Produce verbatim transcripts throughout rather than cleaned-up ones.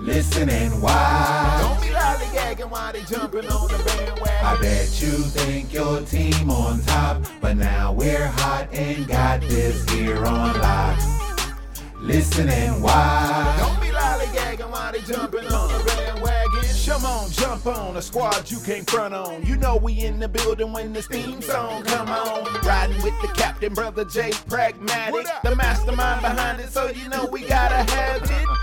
Listen and watch. Don't be lollygagging while they jumping on the bandwagon. I bet you think your team on top, but now we're hot and got this here on lock. Listen and watch. Don't be lollygagging while they jumping on the bandwagon. Come on, jump on a squad you can't front on. You know we in the building when this theme song come on. Riding with the captain, brother J. Pragmatic, the mastermind behind it, so you know we gotta have it.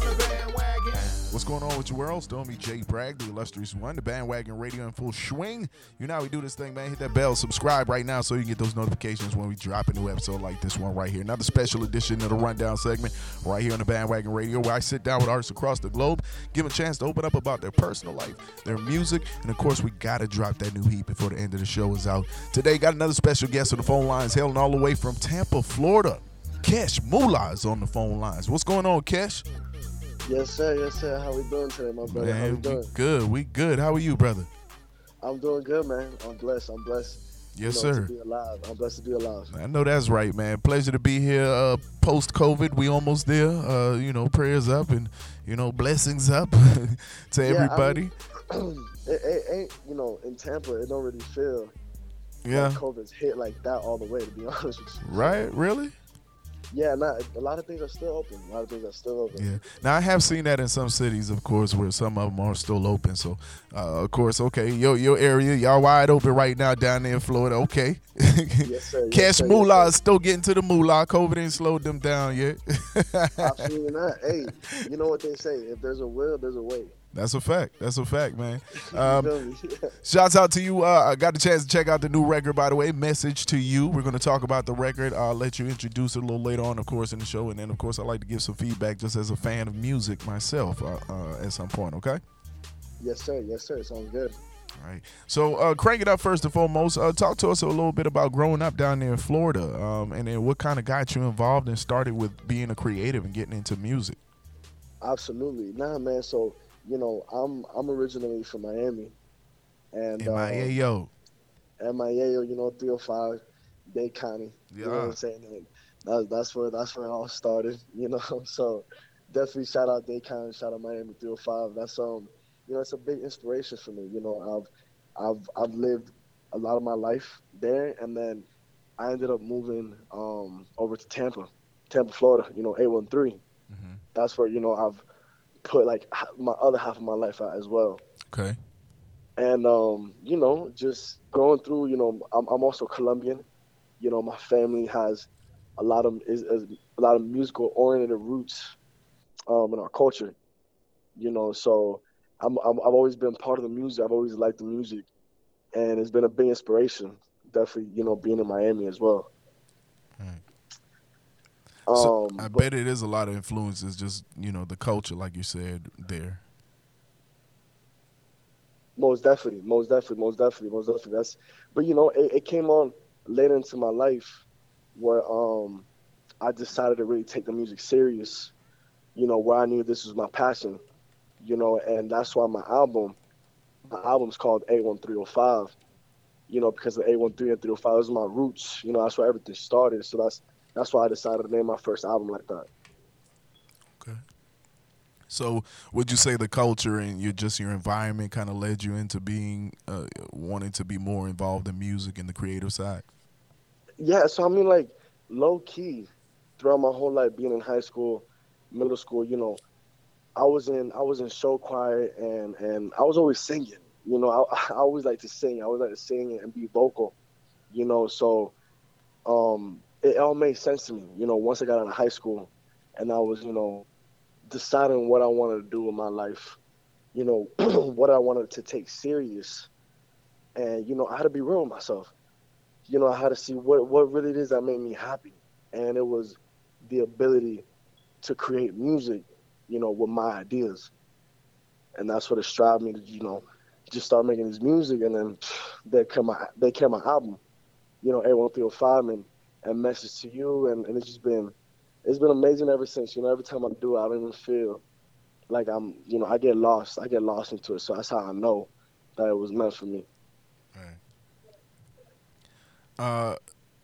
the bandwagon. What's going on with you, world? Tommy J. Bragg, the illustrious one, the Bandwagon Radio in full swing. You know how we do this thing, man. Hit that bell, subscribe right now so you can get those notifications when we drop a new episode like this one right here. Another special edition of the Rundown segment right here on the Bandwagon Radio, where I sit down with artists across the globe, give them a chance to open up about their personal life, their music, and of course, we got to drop that new heat before the end of the show is out. Today, got another special guest on the phone lines, hailing all the way from Tampa, Florida. Kesh Mula is on the phone lines. What's going on, Kesh? Yes, sir. Yes, sir. How we doing today, my brother? Man, How we doing? Good. We good. How are you, brother? I'm doing good, man. I'm blessed. I'm blessed. Yes, you know, sir. To be alive. I'm blessed to be alive. I know that's right, man. Pleasure to be here uh, post-COVID. We almost there. Uh, you know, prayers up and, you know, blessings up to yeah, everybody. I mean, it, it ain't, you know, in Tampa, it don't really feel yeah. like COVID's hit like that all the way, to be honest with you. Right? Really? Yeah, not, a lot of things are still open. A lot of things are still open. Yeah. Now, I have seen that in some cities, of course, where some of them are still open. So, uh, of course, okay, your your area, y'all wide open right now down there in Florida. Okay. Yes, sir. Kesh Mula yes, is still getting to the moolah. COVID ain't slowed them down yet. Absolutely not. Hey, you know what they say. If there's a will, there's a way. That's a fact. That's a fact, man. Um, shouts out to you. Uh, I got the chance to check out the new record, by the way, Message to You. We're going to talk about the record. I'll let you introduce it a little later on, of course, in the show. And then, of course, I'd like to give some feedback just as a fan of music myself uh, uh, at some point, okay? Yes, sir. Yes, sir. Sounds good. All right. So uh, crank it up first and foremost. Uh, talk to us a little bit about growing up down there in Florida um, and then what kind of got you involved and started with being a creative and getting into music. Absolutely. Nah, man. So, you know, I'm I'm originally from Miami, and M I A O, uh, M I A O, you know, three oh five, Dade County. Yeah. You know what I'm saying? Like, that's that's where that's where it all started. You know, so definitely shout out Dade County, shout out Miami three oh five. That's um, you know, it's a big inspiration for me. You know, I've I've I've lived a lot of my life there, and then I ended up moving um over to Tampa, Tampa, Florida. You know, eight one three. Mm-hmm. That's where you know I've put like my other half of my life out as well. Okay. And um, you know, just going through, you know, I'm I'm also Colombian. You know, my family has a lot of is, is a lot of musical oriented roots um, in our culture. You know, so I'm, I'm I've always been part of the music. I've always liked the music, and it's been a big inspiration. Definitely, you know, being in Miami as well. All right. So um, I but, bet it is a lot of influences, just, you know, the culture, like you said, there. Most definitely, most definitely, most definitely, most definitely. That's, but, you know, it, it came on later into my life where um, I decided to really take the music serious, you know, where I knew this was my passion, you know, and that's why my album, my album's called A one three oh five, you know, because of A one three and three oh five is my roots, you know, that's where everything started, so that's, That's why I decided to name my first album like that. Okay. So would you say the culture and your just your environment kind of led you into being, uh, wanting to be more involved in music and the creative side? Yeah, so I mean, like, low-key, throughout my whole life, being in high school, middle school, you know, I was in I was in show choir, and, and I was always singing. You know, I, I always like to sing. I always like to sing and be vocal, you know. So um, it all made sense to me, you know, once I got out of high school and I was, you know, deciding what I wanted to do in my life, you know, what I wanted to take serious. And, you know, I had to be real with myself. You know, I had to see what, what really it is that made me happy. And it was the ability to create music, you know, with my ideas. And that's what it strived me to, you know, just start making this music, and then they came my they came my album, you know, A one three oh five and, and Message to You, and, and it's just been it's been amazing ever since. You know, every time I do it, I don't even feel like I'm, you know, I get lost. I get lost into it. So that's how I know that it was meant for me. Right. Uh,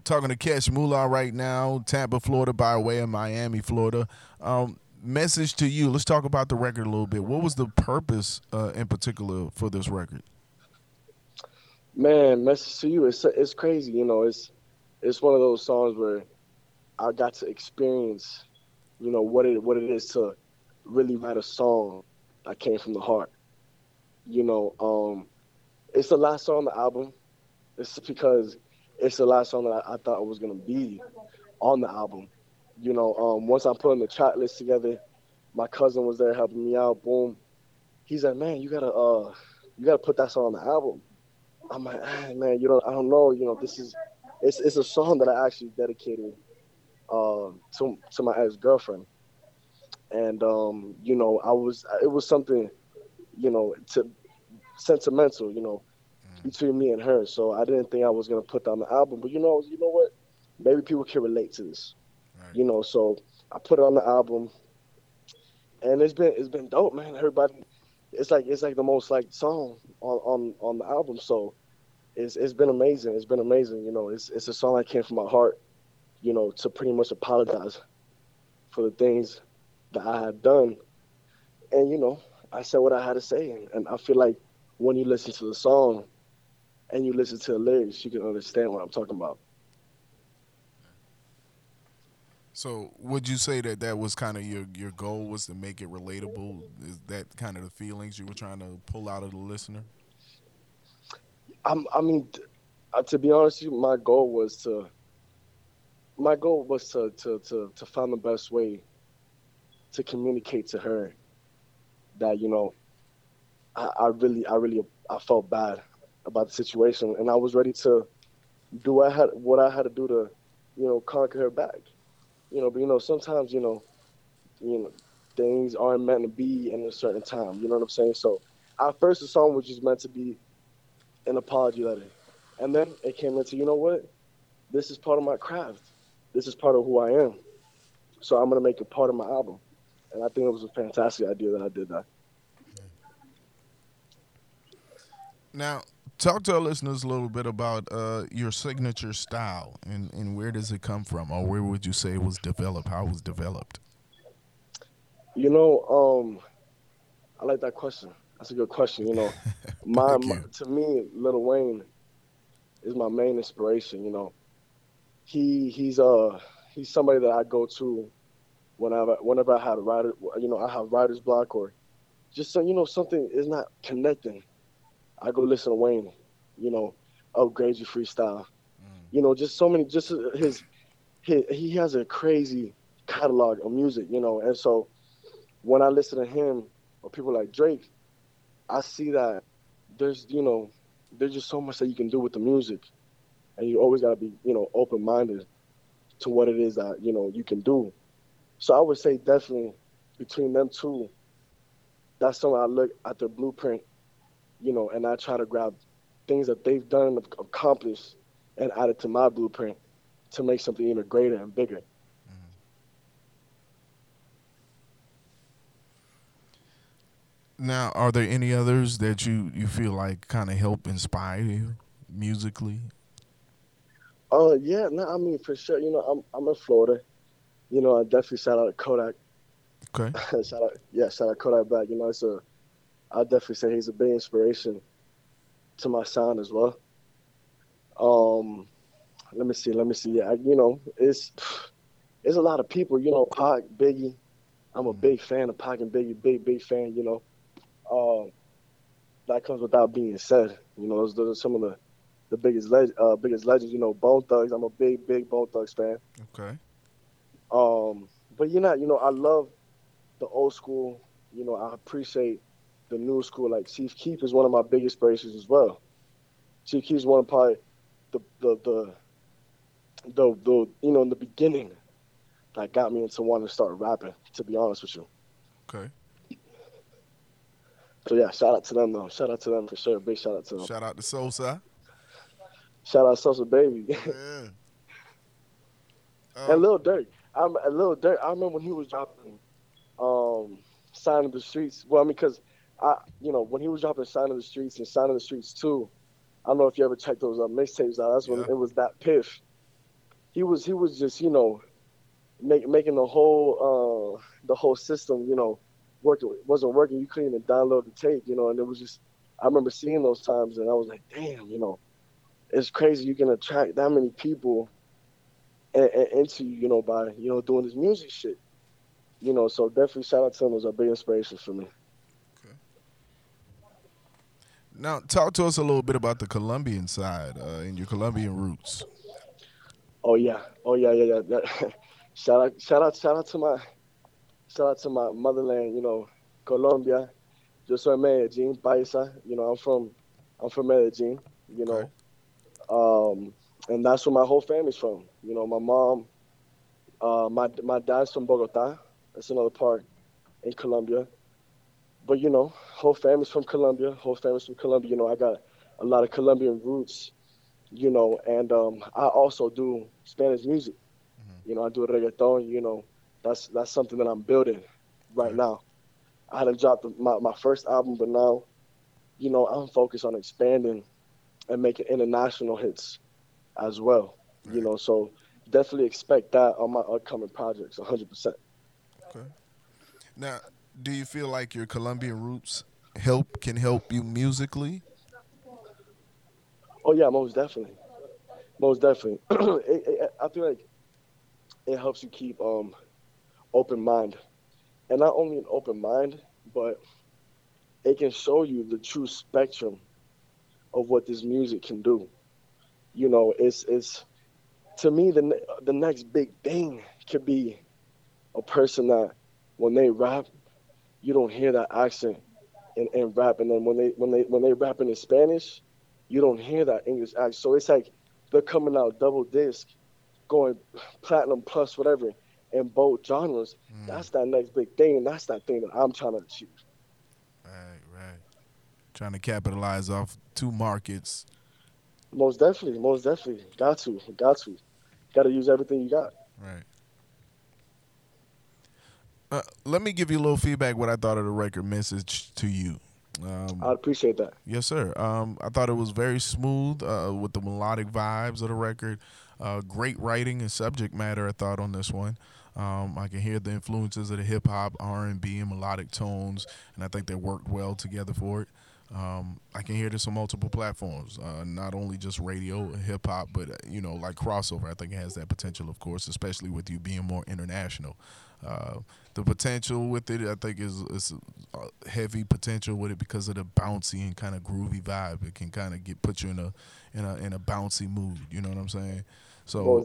talking to Kesh Mula right now, Tampa, Florida, by way of Miami, Florida. Um, Message to You. Let's talk about the record a little bit. What was the purpose uh, in particular for this record? Man, Message to You. It's it's crazy. You know, it's it's one of those songs where I got to experience, you know, what it what it is to really write a song that came from the heart. You know, um, it's the last song on the album. It's because it's the last song that I, I thought it was gonna be on the album. You know, um, once I'm putting the track list together, my cousin was there helping me out. Boom, he's like, "Man, you gotta, uh, you gotta put that song on the album." I'm like, ah, "Man, you don't, I don't know. You know, this is, it's, it's a song that I actually dedicated uh, to to my ex-girlfriend, and um, you know, I was, it was something, you know, to sentimental, you know, mm. between me and her. So I didn't think I was gonna put that on the album, but you know, you know what? Maybe people can relate to this." You know, so I put it on the album, and it's been it's been dope, man. Everybody, it's like it's like the most liked song on, on, on the album. So it's it's been amazing. It's been amazing. You know, it's it's a song that came from my heart. You know, to pretty much apologize for the things that I had done, and you know, I said what I had to say, and, and I feel like when you listen to the song, and you listen to the lyrics, you can understand what I'm talking about. So would you say that that was kind of your, your goal, was to make it relatable? Is that kind of the feelings you were trying to pull out of the listener? I'm, I mean, to be honest with you, my goal was to my goal was to, to, to, to find the best way to communicate to her that, you know, I, I really I really I felt bad about the situation, and I was ready to do what I had, what I had to do to, you know, conquer her back. You know, but, you know, sometimes, you know, you know, things aren't meant to be in a certain time. You know what I'm saying? So at first the song was just meant to be an apology letter. And then it came into, you know what? This is part of my craft. This is part of who I am. So I'm going to make it part of my album. And I think it was a fantastic idea that I did that. Now, talk to our listeners a little bit about uh, your signature style, and, and where does it come from, or where would you say it was developed, how it was developed? You know, um, I like that question. That's a good question. You know, my, my you. To me, Lil Wayne is my main inspiration. You know, he he's uh he's somebody that I go to whenever whenever I had writer, you know, I have writer's block, or just so, you know, something is not connecting. I go listen to Wayne, you know, upgrade your freestyle. Mm. You know, just so many, just his, his, he has a crazy catalog of music, you know. And so when I listen to him or people like Drake, I see that there's, you know, there's just so much that you can do with the music. And you always got to be, you know, open-minded to what it is that, you know, you can do. So I would say definitely between them two, that's something I look at their blueprint, you know, and I try to grab things that they've done, accomplished, and add it to my blueprint to make something even greater and bigger. Mm-hmm. Now, are there any others that you, you feel like kind of help inspire you musically? Uh, yeah, no, I mean, for sure. You know, I'm I'm in Florida. You know, I definitely shout out to Kodak. Okay. shout out, yeah, shout out Kodak Black. You know, it's a I'll definitely say he's a big inspiration to my sound as well. Um, let me see, let me see. Yeah, I, you know, it's there's a lot of people, you know, Pac, Biggie. I'm a big fan of Pac and Biggie, big, big fan, you know. Um, that comes without being said. You know, those, those are some of the, the biggest, leg- uh, biggest legends, you know, Bone Thugs. I'm a big, big Bone Thugs fan. Okay. Um, but you're not, you know, I love the old school. You know, I appreciate the new school. Like, Chief Keef is one of my big inspirations as well. Chief Keef is one of probably the, the, the, the, the, you know, in the beginning that got me into wanting to start rapping, to be honest with you. Okay. So, yeah, shout out to them, though. Shout out to them for sure. Big shout out to them. Shout out to Sosa. Shout out Sosa Baby. Yeah. Um, and Lil Durk. I'm, Lil Durk, I remember when he was dropping um, Sign of the Streets. Well, I mean, because, I, you know, when he was dropping Sign of the Streets and Sign of the Streets two, I don't know if you ever checked those uh, mixtapes out. That's when yeah. It was that piff. He was, he was just, you know, Make, making the whole uh, the whole system, you know, working wasn't working. You couldn't even download the tape, you know, and it was just, I remember seeing those times, and I was like, damn, you know, it's crazy you can attract that many people and, and, into you, you know, by, you know, doing this music shit, you know. So definitely shout out to them. It was a big inspiration for me. Okay. Now, talk to us a little bit about the Colombian side uh, and your Colombian roots. Oh yeah, oh yeah, yeah, yeah. That, Shout out, shout out, shout out to my, shout out to my motherland, you know, Colombia. Yo soy Medellin, paisa. You know, I'm from, I'm from Medellin, you know. Okay. Um, and that's where my whole family's from. You know, my mom, uh, my my dad's from Bogota. That's another part in Colombia. But, you know, whole family's from Colombia, whole family's from Colombia. You know, I got a lot of Colombian roots, you know, and um, I also do Spanish music. You know, I do reggaeton, you know, that's that's something that I'm building right mm-hmm. now. I hadn't dropped my, my first album, but now, you know, I'm focused on expanding and making international hits as well, mm-hmm. you know, so definitely expect that on my upcoming projects, one hundred percent. Okay. Now, do you feel like your Colombian roots help can help you musically? Oh, yeah, most definitely. Most definitely. it, it, I feel like it helps you keep um open mind, and not only an open mind, but it can show you the true spectrum of what this music can do. You know, it's it's to me the the next big thing could be a person that when they rap, you don't hear that accent in, in rap, and then when they when they when they rapping in Spanish, you don't hear that English accent. So it's like they're coming out double disc, going platinum plus whatever in both genres. Mm. That's that next big thing, and that's that thing that I'm trying to achieve. Right, right. Trying to capitalize off two markets. Most definitely, most definitely. Got to, got to. Got to use everything you got. Right. Uh, let me give you a little feedback what I thought of the record Message to You. Um, I appreciate that. Yes, sir. Um, I thought it was very smooth uh, with the melodic vibes of the record. Uh, great writing and subject matter, I thought, on this one. Um, I can hear the influences of the hip-hop, R and B, and melodic tones, and I think they worked well together for it. Um, I can hear this on multiple platforms, uh, not only just radio and hip-hop, but, you know, like crossover. I think it has that potential, of course, especially with you being more international. Uh, the potential with it, I think, is, is a heavy potential with it because of the bouncy and kind of groovy vibe. It can kind of get put you in a, in a in a bouncy mood, you know what I'm saying? So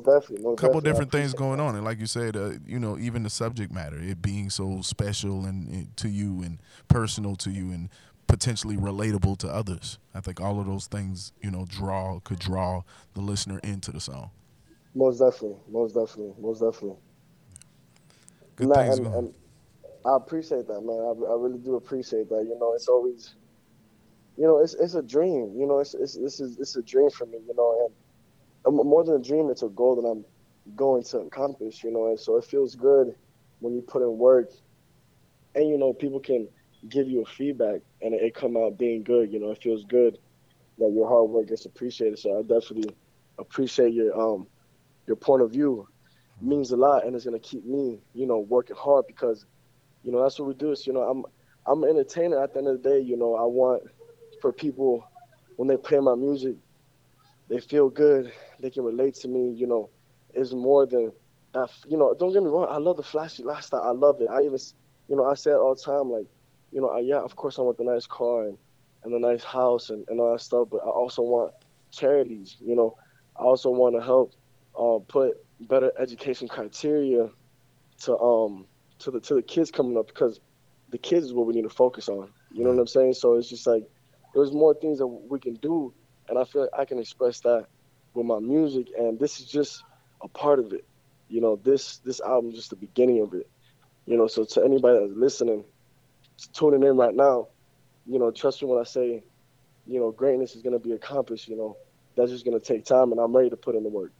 a couple different things going on. And like you said, uh, you know, even the subject matter, it being so special and, and to you and personal to you and potentially relatable to others. I think all of those things, you know, draw could draw the listener into the song. Most definitely. Most definitely. Most definitely. Good nah, things and, and I appreciate that, man. I, I really do appreciate that. You know, it's always, you know, it's it's a dream. You know, it's it's this is it's a dream for me. You know, and more than a dream, it's a goal that I'm going to accomplish. You know, and so it feels good when you put in work, and you know, people can give you a feedback, and it, it come out being good. You know, it feels good that your hard work gets appreciated. So I definitely appreciate your um your point of view. Means a lot, and it's gonna keep me, you know, working hard because, you know, that's what we do. Is, you know, I'm I'm an entertainer at the end of the day. You know, I want for people when they play my music, they feel good, they can relate to me. You know, it's more than uh, you know, don't get me wrong, I love the flashy lifestyle. I love it. I even, you know, I say it all the time, like, you know, I, yeah, of course I want the nice car and, and the nice house and, and all that stuff, but I also want charities, you know. I also want to help uh, put better education criteria to um to the to the kids coming up, because the kids is what we need to focus on. You know what I'm saying? So it's just like there's more things that we can do, and I feel like I can express that with my music, and this is just a part of it. You know, this this album is just the beginning of it. You know, so to anybody that's listening, tuning in right now, you know, trust me when I say, you know, greatness is gonna be accomplished. You know, that's just gonna take time, and I'm ready to put in the work.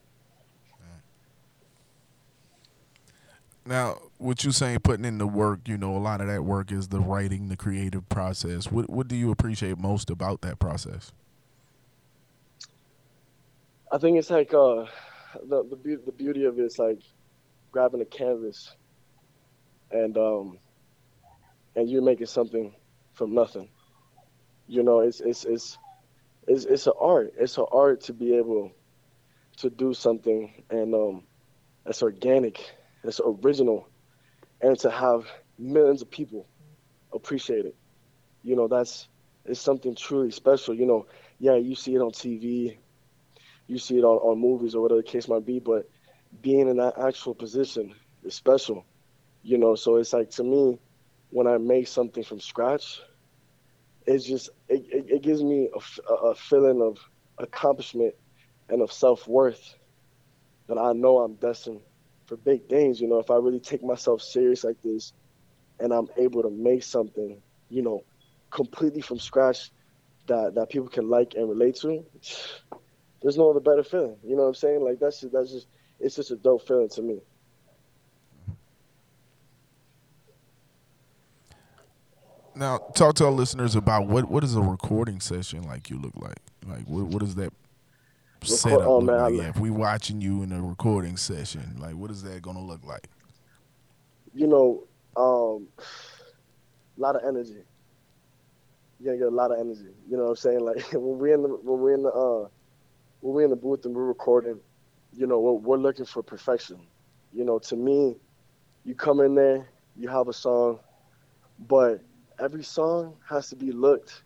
Now, what you saying, putting in the work, you know, a lot of that work is the writing, the creative process. What what do you appreciate most about that process? I think it's like uh, the the, be- the beauty of it is like grabbing a canvas and um and you're making something from nothing. You know, it's it's it's it's it's an art. It's an art to be able to do something and um that's organic. It's original, and to have millions of people appreciate it, you know, that's it's something truly special. You know, yeah, you see it on T V, you see it on, on movies or whatever the case might be, but being in that actual position is special, you know. So it's like, to me, when I make something from scratch, it's just it, it, it gives me a, a feeling of accomplishment and of self-worth that I know I'm destined for big things. You know, if I really take myself serious like this and I'm able to make something, you know, completely from scratch that, that people can like and relate to, there's no other better feeling. You know what I'm saying? Like, that's just, that's just, it's just a dope feeling to me. Now, talk to our listeners about what, what is a recording session like you look like? Like, what what is that? Set up oh, man, like, yeah, if we watching you in a recording session, like, what is that gonna look like? You know, um, a lot of energy. You're gonna get a lot of energy. You know what I'm saying? Like, when we're in the when we're in the uh, when we're in the booth and we're recording, you know, we're, we're looking for perfection. You know, to me, you come in there, you have a song, but every song has to be looked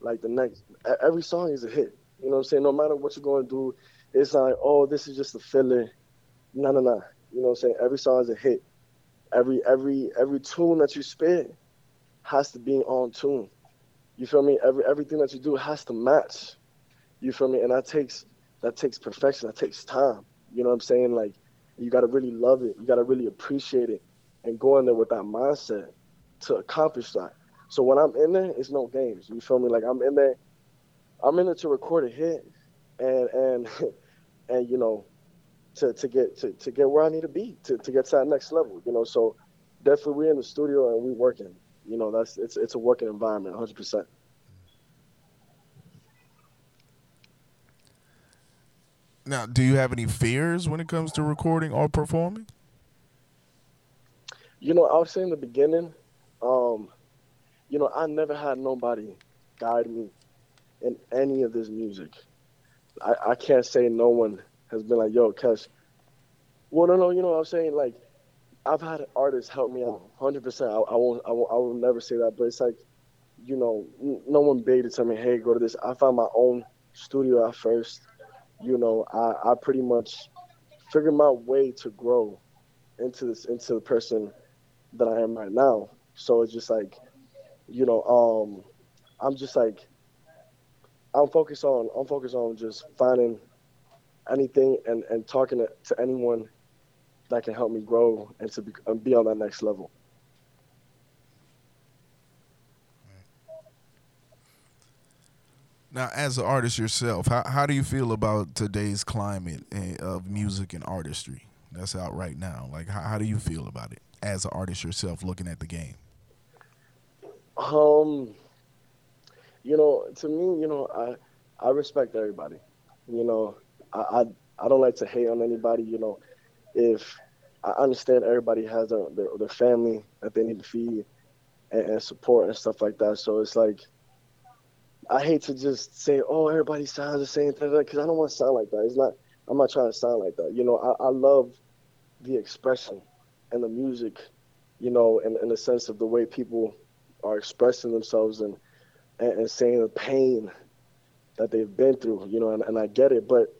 like the next. Every song is a hit. You know what I'm saying? No matter what you're going to do, it's like, oh, this is just a filler. No, no, no. You know what I'm saying? Every song is a hit. Every every every tune that you spit has to be on tune. You feel me? Every everything that you do has to match. You feel me? And that takes that takes perfection. That takes time. You know what I'm saying? Like, you got to really love it. You got to really appreciate it and go in there with that mindset to accomplish that. So when I'm in there, it's no games. You feel me? Like, I'm in there. I'm in it to record a hit and, and, and you know, to, to get to, to get where I need to be, to, to get to that next level, you know. So definitely we're in the studio and we working. You know, that's it's it's a working environment, one hundred percent. Now, do you have any fears when it comes to recording or performing? You know, I would say in the beginning, um, you know, I never had nobody guide me in any of this music. I, I can't say no one has been like, yo, Kesh. Well, no, no, you know what I'm saying? Like, I've had artists help me out one hundred percent. I, I, won't, I, won't, I will never say that, but it's like, you know, no one begged to tell me, hey, go to this. I found my own studio at first. You know, I, I pretty much figured my way to grow into this, into the person that I am right now. So it's just like, you know, um, I'm just like, I'm focused on I'm focused on just finding anything and, and talking to, to anyone that can help me grow and to be, and be on that next level. Now, as an artist yourself, how how do you feel about today's climate of music and artistry that's out right now? Like, how, how do you feel about it as an artist yourself looking at the game? Um. You know, to me, you know, I, I respect everybody. You know, I, I I don't like to hate on anybody. You know, if I understand everybody has their their, their family that they need to feed and, and support and stuff like that. So it's like, I hate to just say, oh, everybody sounds the same, because I don't want to sound like that. It's not. I'm not trying to sound like that. You know, I, I love the expression and the music, you know, in, in the sense of the way people are expressing themselves and, and, and saying the pain that they've been through, you know, and, and I get it. But,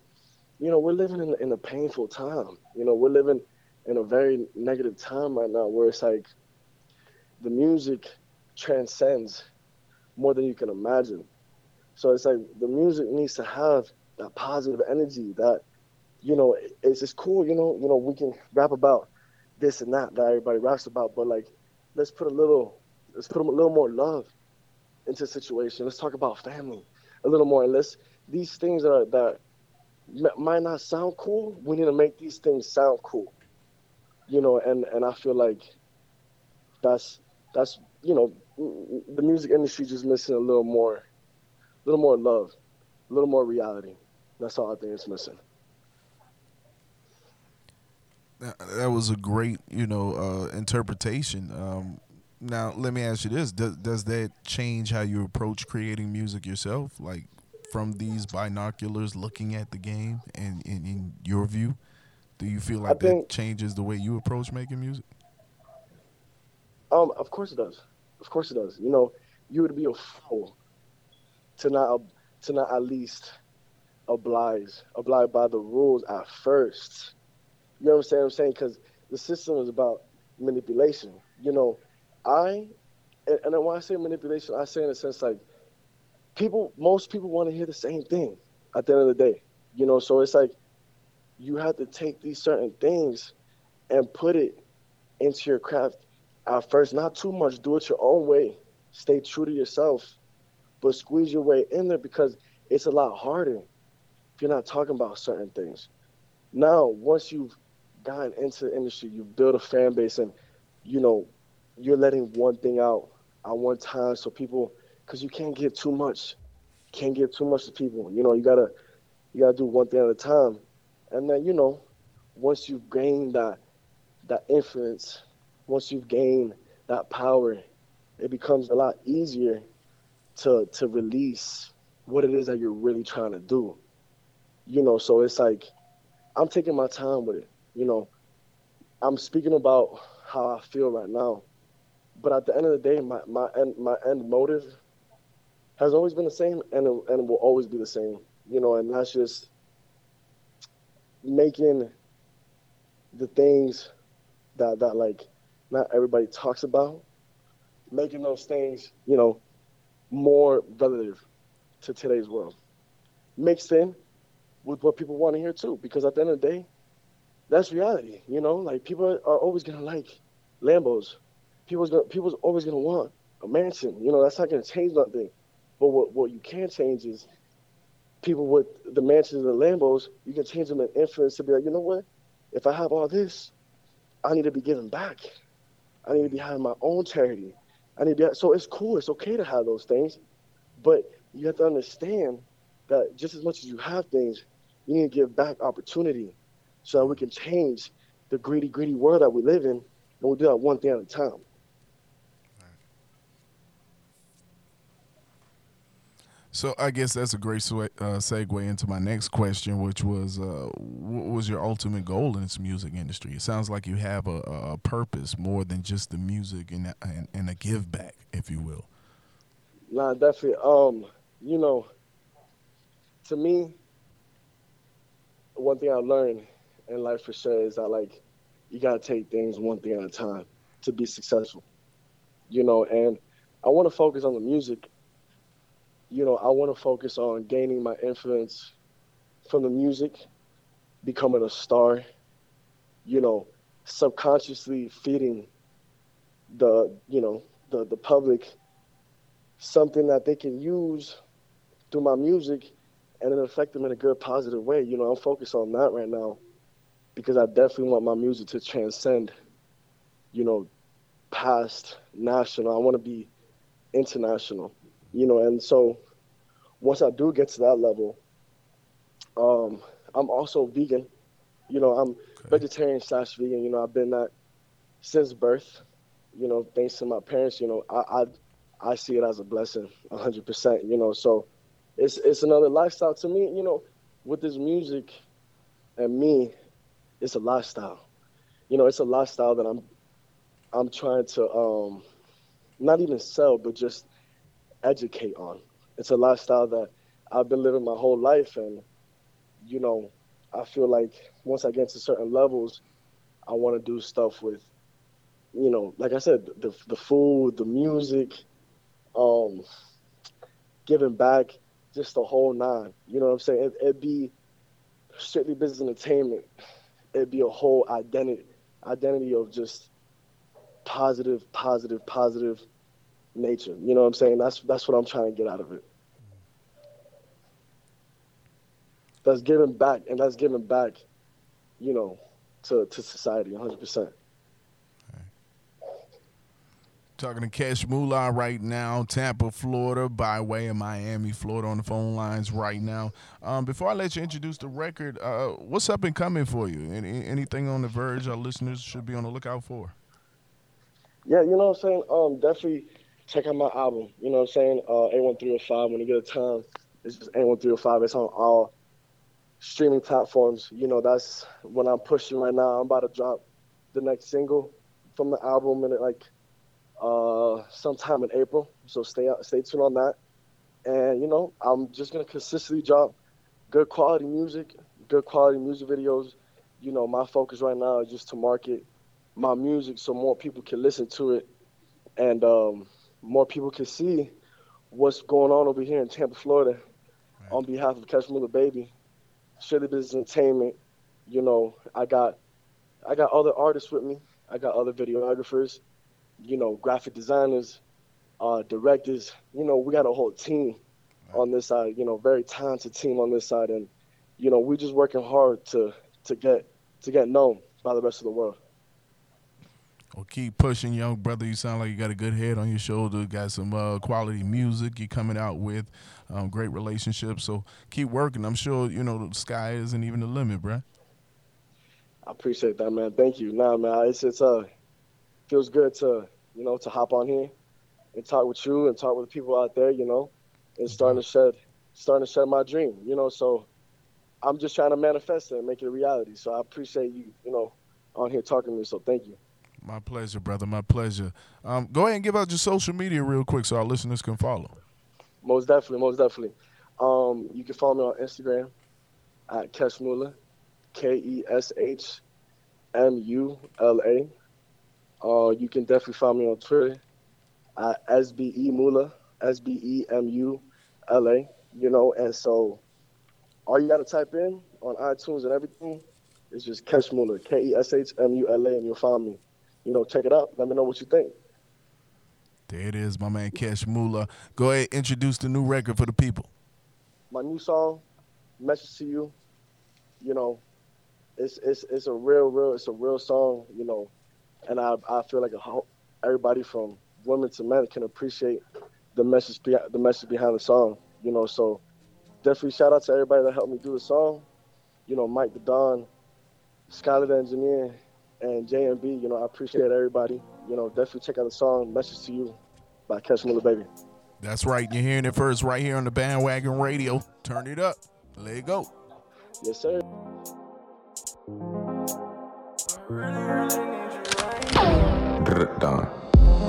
you know, we're living in, in a painful time. You know, we're living in a very negative time right now where it's like the music transcends more than you can imagine. So it's like the music needs to have that positive energy that, you know, it's it's cool, you know, you know, we can rap about this and that that everybody raps about, but like, let's put a little, let's put a little more love into the situation. Let's talk about family a little more. And let's, these things that are, that might not sound cool, we need to make these things sound cool, you know, and, and I feel like that's, that's, you know, the music industry just missing a little more, a little more love, a little more reality. That's all I think it's missing. That, that was a great, you know, uh, interpretation. Um, now, let me ask you this. Does, does that change how you approach creating music yourself? Like from these binoculars looking at the game and in your view, do you feel like I think, that changes the way you approach making music? Um, of course it does. Of course it does. You know, you would be a fool to not to not at least oblige oblige by the rules at first. You know what I'm saying? I'm saying because the system is about manipulation. You know, I and, and when I say manipulation, I say in a sense like people, most people want to hear the same thing at the end of the day. You know, so it's like you have to take these certain things and put it into your craft. At first, not too much. Do it your own way. Stay true to yourself, but squeeze your way in there because it's a lot harder if you're not talking about certain things. Now, once you've gotten into the industry, you've built a fan base, and you know you're letting one thing out at one time, so people, because you can't give too much, can't give too much to people. You know, you gotta you gotta do one thing at a time, and then you know once you've gained that that influence. Once you've gained that power, it becomes a lot easier to to release what it is that you're really trying to do. You know, so it's like I'm taking my time with it. You know, I'm speaking about how I feel right now, but at the end of the day, my my end my end motive has always been the same, and it, and it will always be the same. You know, and that's just making the things that that like. Not everybody talks about, making those things, you know, more relative to today's world. Mixed in with what people want to hear too, because at the end of the day, that's reality, you know? Like, people are always going to like Lambos. People's gonna, people's always going to want a mansion. You know, that's not going to change nothing. But what, what you can change is people with the mansions and the Lambos, you can change them in influence to be like, you know what? If I have all this, I need to be giving back. I need to be having my own charity. I need to be, so it's cool. It's okay to have those things, but you have to understand that just as much as you have things, you need to give back opportunity so that we can change the greedy, greedy world that we live in, and we'll do that one thing at a time. So I guess that's a great swe- uh, segue into my next question, which was, uh, what was your ultimate goal in this music industry? It sounds like you have a, a purpose more than just the music and, and and a give back, if you will. Nah, definitely. Um, you know, to me, one thing I learned in life for sure is that like you gotta take things one thing at a time to be successful. You know, and I want to focus on the music. You know, I want to focus on gaining my influence from the music, becoming a star, you know, subconsciously feeding the, you know, the, the public something that they can use through my music and it affect them in a good, positive way. You know, I'm focused on that right now because I definitely want my music to transcend, you know, past national. I want to be international. You know, and so once I do get to that level, um, I'm also vegan. You know, I'm okay. Vegetarian slash vegan. You know, I've been that since birth. You know, thanks to my parents. You know, I I, I see it as a blessing, one hundred percent. You know, so it's it's another lifestyle to me. You know, with this music and me, it's a lifestyle. you know, it's a lifestyle that I'm I'm trying to um, not even sell, but just educate on. It's a lifestyle that I've been living my whole life. And, you know, I feel like once I get to certain levels, I want to do stuff with, you know, like I said, the the food, the music, um, giving back, just the whole nine. You know what I'm saying? It, it'd be strictly business entertainment. It'd be a whole identity, identity of just positive, positive, positive nature. You know what I'm saying? That's that's what I'm trying to get out of it. That's giving back, and that's giving back, you know, to, to society one hundred percent. Talking to Kesh Mula right now, Tampa, Florida, by way of Miami, Florida, on the phone lines right now. Um, before I let you introduce the record, uh, what's up and coming for you? Any, anything on the verge our listeners should be on the lookout for? Yeah, you know what I'm saying? Um, definitely check out my album. You know what I'm saying? Uh, A thirteen oh five, when you get a time, it's just A thirteen oh five. It's on all streaming platforms. You know, that's what I'm pushing right now. I'm about to drop the next single from the album, and it, like, uh sometime in April, so stay out stay tuned on that. And you know, I'm just gonna consistently drop good quality music, good quality music videos. You know, my focus right now is just to market my music so more people can listen to it, and um more people can see what's going on over here in Tampa, Florida. Right. On behalf of Kesh Mula Baby, Shady Business Entertainment, you know, I got I got other artists with me, I got other videographers, you know, graphic designers, uh, directors. You know, we got a whole team on this side, you know, very talented team on this side. And, you know, we're just working hard to, to get to get known by the rest of the world. Well, keep pushing, young brother. You sound like you got a good head on your shoulder, got some uh, quality music you're coming out with, um, great relationships. So keep working. I'm sure, you know, the sky isn't even the limit, bro. I appreciate that, man. Thank you. Nah, man, it's, it's uh, feels good to, you know, to hop on here and talk with you and talk with the people out there, you know, and starting to shed, starting to shed my dream, you know. So I'm just trying to manifest it and make it a reality. So I appreciate you, you know, on here talking to me. So thank you. My pleasure, brother. My pleasure. Um, go ahead and give out your social media real quick so our listeners can follow. Most definitely. Most definitely. Um, you can follow me on Instagram at Kesh Mula, K E S H M U L A. Uh, you can definitely find me on Twitter at S B E Mula, S B E M U L A, you know. And so all you got to type in on iTunes and everything is just Kesh Mula, K E S H M U L A, and you'll find me. You know, check it out. Let me know what you think. There it is, my man Kesh Mula. Go ahead, introduce the new record for the people. My new song, Message to You, you know, it's it's it's a real, real, it's a real song, you know. And I, I feel like a, everybody from women to men can appreciate the message the message behind the song, you know. So definitely shout out to everybody that helped me do the song. You know, Mike the Don, Skyler the Engineer, and J and B. You know, I appreciate everybody. You know, definitely check out the song Message to You by Kesh Mula Baby. That's right. You're hearing it first right here on the Bandwagon Radio. Turn it up. Let it go. Yes, sir.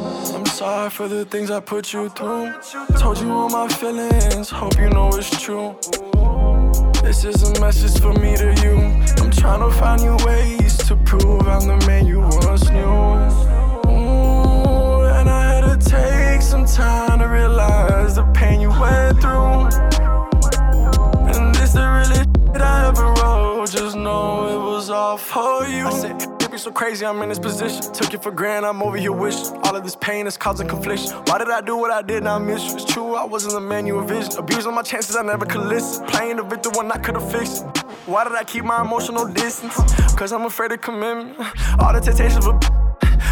I'm sorry for the things I put you through. Told you all my feelings, hope you know it's true. This is a message from me to you. I'm trying to find new ways to prove I'm the man you once knew. Ooh, and I had to take some time to realize the pain you went through. And this the really shit I ever wrote. Just know it was all for you. I said, so crazy, I'm in this position. Took it for granted, I'm over here wishing. All of this pain is causing confliction. Why did I do what I did? Now I miss you. It's true, I wasn't the man you envisioned. Abusing my chances, I never could listen. Playing the victim when I could've fixed it. Why did I keep my emotional distance? Cause I'm afraid of commitment. All the temptations were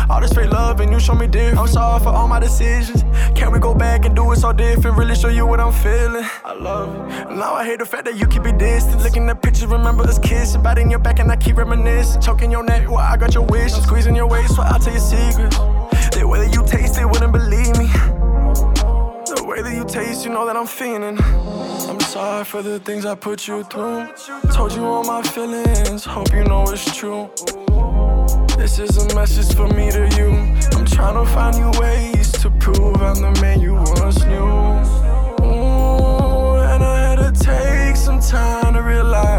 all this fake love, and you show me different. I'm sorry for all my decisions. Can't we go back and do it so different? Really show you what I'm feeling. I love you. And now I hate the fact that you keep me distant. Looking at pictures, remember us kissing. Biting your back, and I keep reminiscing. Choking your neck while I got your wish. I'm squeezing your waist while I tell you secrets. The way that you taste it wouldn't believe me. The way that you taste, you know that I'm feeling. I'm sorry for the things I put you through. Told you all my feelings, hope you know it's true. This is a message from me to you. I'm trying to find new ways to prove I'm the man you once knew. Ooh, and I had to take some time to realize